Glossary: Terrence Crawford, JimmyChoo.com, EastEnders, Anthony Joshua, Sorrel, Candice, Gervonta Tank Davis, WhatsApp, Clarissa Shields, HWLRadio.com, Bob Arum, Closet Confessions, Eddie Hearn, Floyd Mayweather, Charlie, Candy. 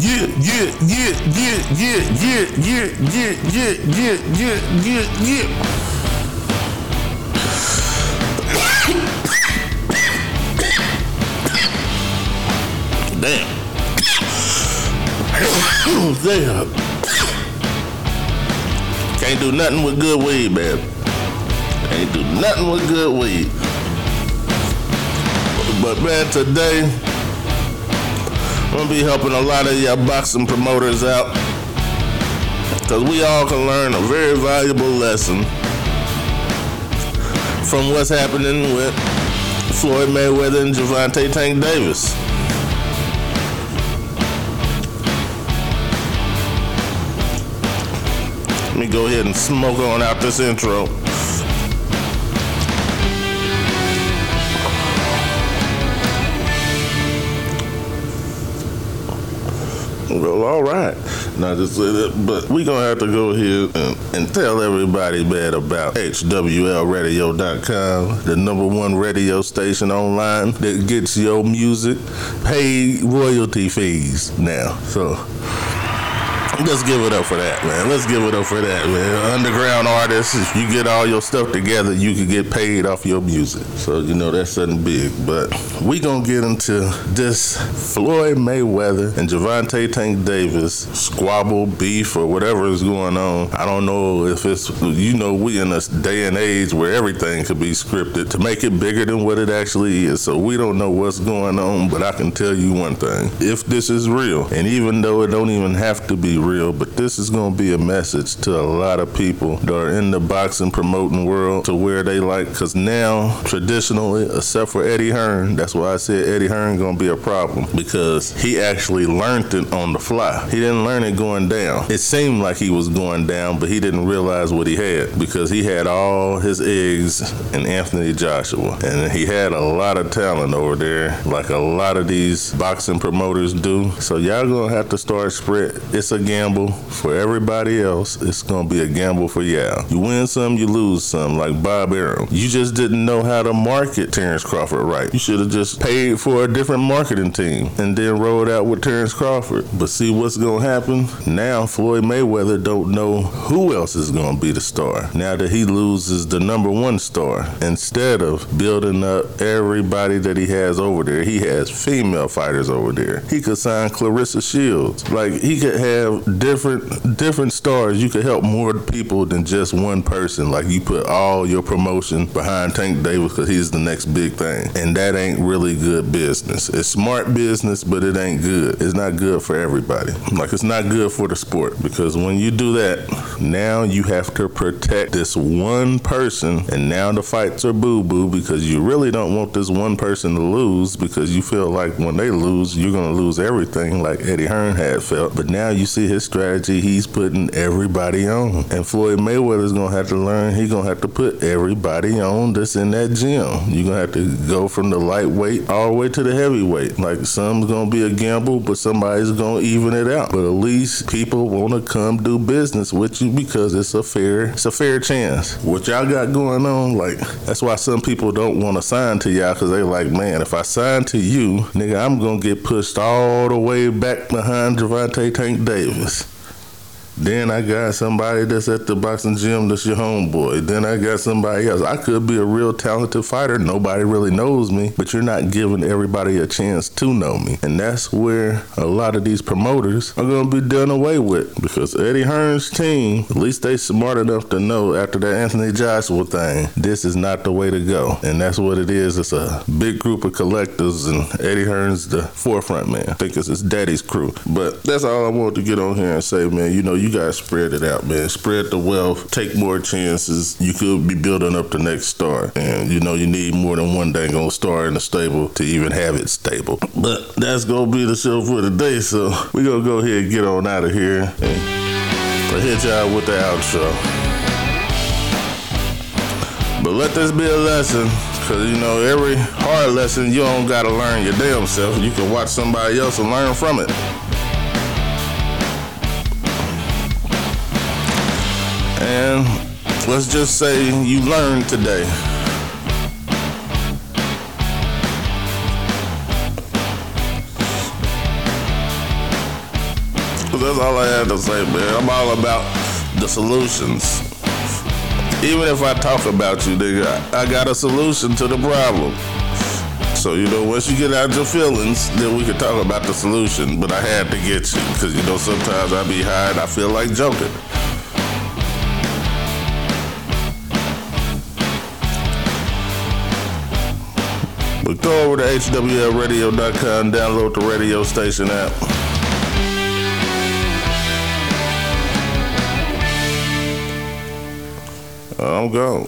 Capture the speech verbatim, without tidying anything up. Yeah, yeah, yeah, yeah, yeah, yeah, yeah, yeah, yeah, yeah, yeah, yeah, yeah. Damn. Damn. Can't do nothing with good weed, man. Can't do nothing with good weed. But man, today I'm gonna be helping a lot of y'all boxing promoters out, cause we all can learn a very valuable lesson from what's happening with Floyd Mayweather and Gervonta Tank Davis. Let me go ahead and smoke on out this intro. Well, all right. Not just say that, but we're going to have to go ahead and, and tell everybody, man, about H W L radio dot com, the number one radio station online that gets your music paid royalty fees now. So let's give it up for that, man. Let's give it up for that, man. Underground artists, if you get all your stuff together, you can get paid off your music. So, you know, that's something big. But we going to get into this Floyd Mayweather and Gervonta Tank Davis squabble, beef, or whatever is going on. I don't know if it's, you know, we in a day and age where everything could be scripted to make it bigger than what it actually is. So we don't know what's going on, but I can tell you one thing. If this is real, and even though it don't even have to be real, Real, but this is going to be a message to a lot of people that are in the boxing promoting world to where they like, because now traditionally, except for Eddie Hearn, that's why I said Eddie Hearn going to be a problem, because he actually learned it on the fly. He didn't learn it going down. It seemed like he was going down, but he didn't realize what he had, because he had all his eggs in Anthony Joshua, and he had a lot of talent over there, like a lot of these boxing promoters do. So y'all going to have to start spread. It's a gamble for everybody else. It's gonna be a gamble for y'all. You win some, you lose some, like Bob Arum. You just didn't know how to market Terrence Crawford right. You should have just paid for a different marketing team and then rolled out with Terrence Crawford. But see what's gonna happen? Now Floyd Mayweather don't know who else is gonna be the star now that he loses the number one star. Instead of building up everybody that he has over there, he has female fighters over there. He could sign Clarissa Shields. Like, he could have different different stars. You could help more people than just one person. Like, you put all your promotion behind Tank Davis because he's the next big thing, and that ain't really good business. It's smart business, but it ain't good. It's not good for everybody. Like, it's not good for the sport, because when you do that, now you have to protect this one person, and now the fights are boo-boo because you really don't want this one person to lose, because you feel like when they lose, you're gonna lose everything, like Eddie Hearn had felt. But now you see his strategy, he's putting everybody on. And Floyd Mayweather's gonna have to learn, he's gonna have to put everybody on that's in that gym. You're gonna have to go from the lightweight all the way to the heavyweight. Like, some's gonna be a gamble, but somebody's gonna even it out. But at least people wanna come do business with you, because it's a fair, it's a fair chance. What y'all got going on, like, that's why some people don't wanna sign to y'all, cause they like, man, if I sign to you, nigga, I'm gonna get pushed all the way back behind Gervonta Tank Davis. Then I got somebody that's at the boxing gym that's your homeboy. Then I got somebody else. I could be a real talented fighter. Nobody really knows me, but you're not giving everybody a chance to know me. And that's where a lot of these promoters are going to be done away with, because Eddie Hearn's team, at least they smart enough to know after that Anthony Joshua thing, this is not the way to go. And that's what it is. It's a big group of collectors, and Eddie Hearn's the forefront man. I think it's his daddy's crew. But that's all I wanted to get on here and say, man. You know, you You gotta spread it out, man. Spread the wealth. Take more chances. You could be building up the next star. And you know, you need more than one dang old star in the stable to even have it stable. But that's gonna be the show for today. So we're gonna go ahead and get on out of here. And I'll hit y'all with the outro. But let this be a lesson. Cause you know, every hard lesson you don't gotta learn your damn self. You can watch somebody else and learn from it. And let's just say you learned today. That's all I had to say, man. I'm all about the solutions. Even if I talk about you, nigga, I got a solution to the problem. So, you know, once you get out your feelings, then we can talk about the solution. But I had to get you, because, you know, sometimes I be high and I feel like joking. But go over to H W L Radio dot com, download the radio station app. I'm gone.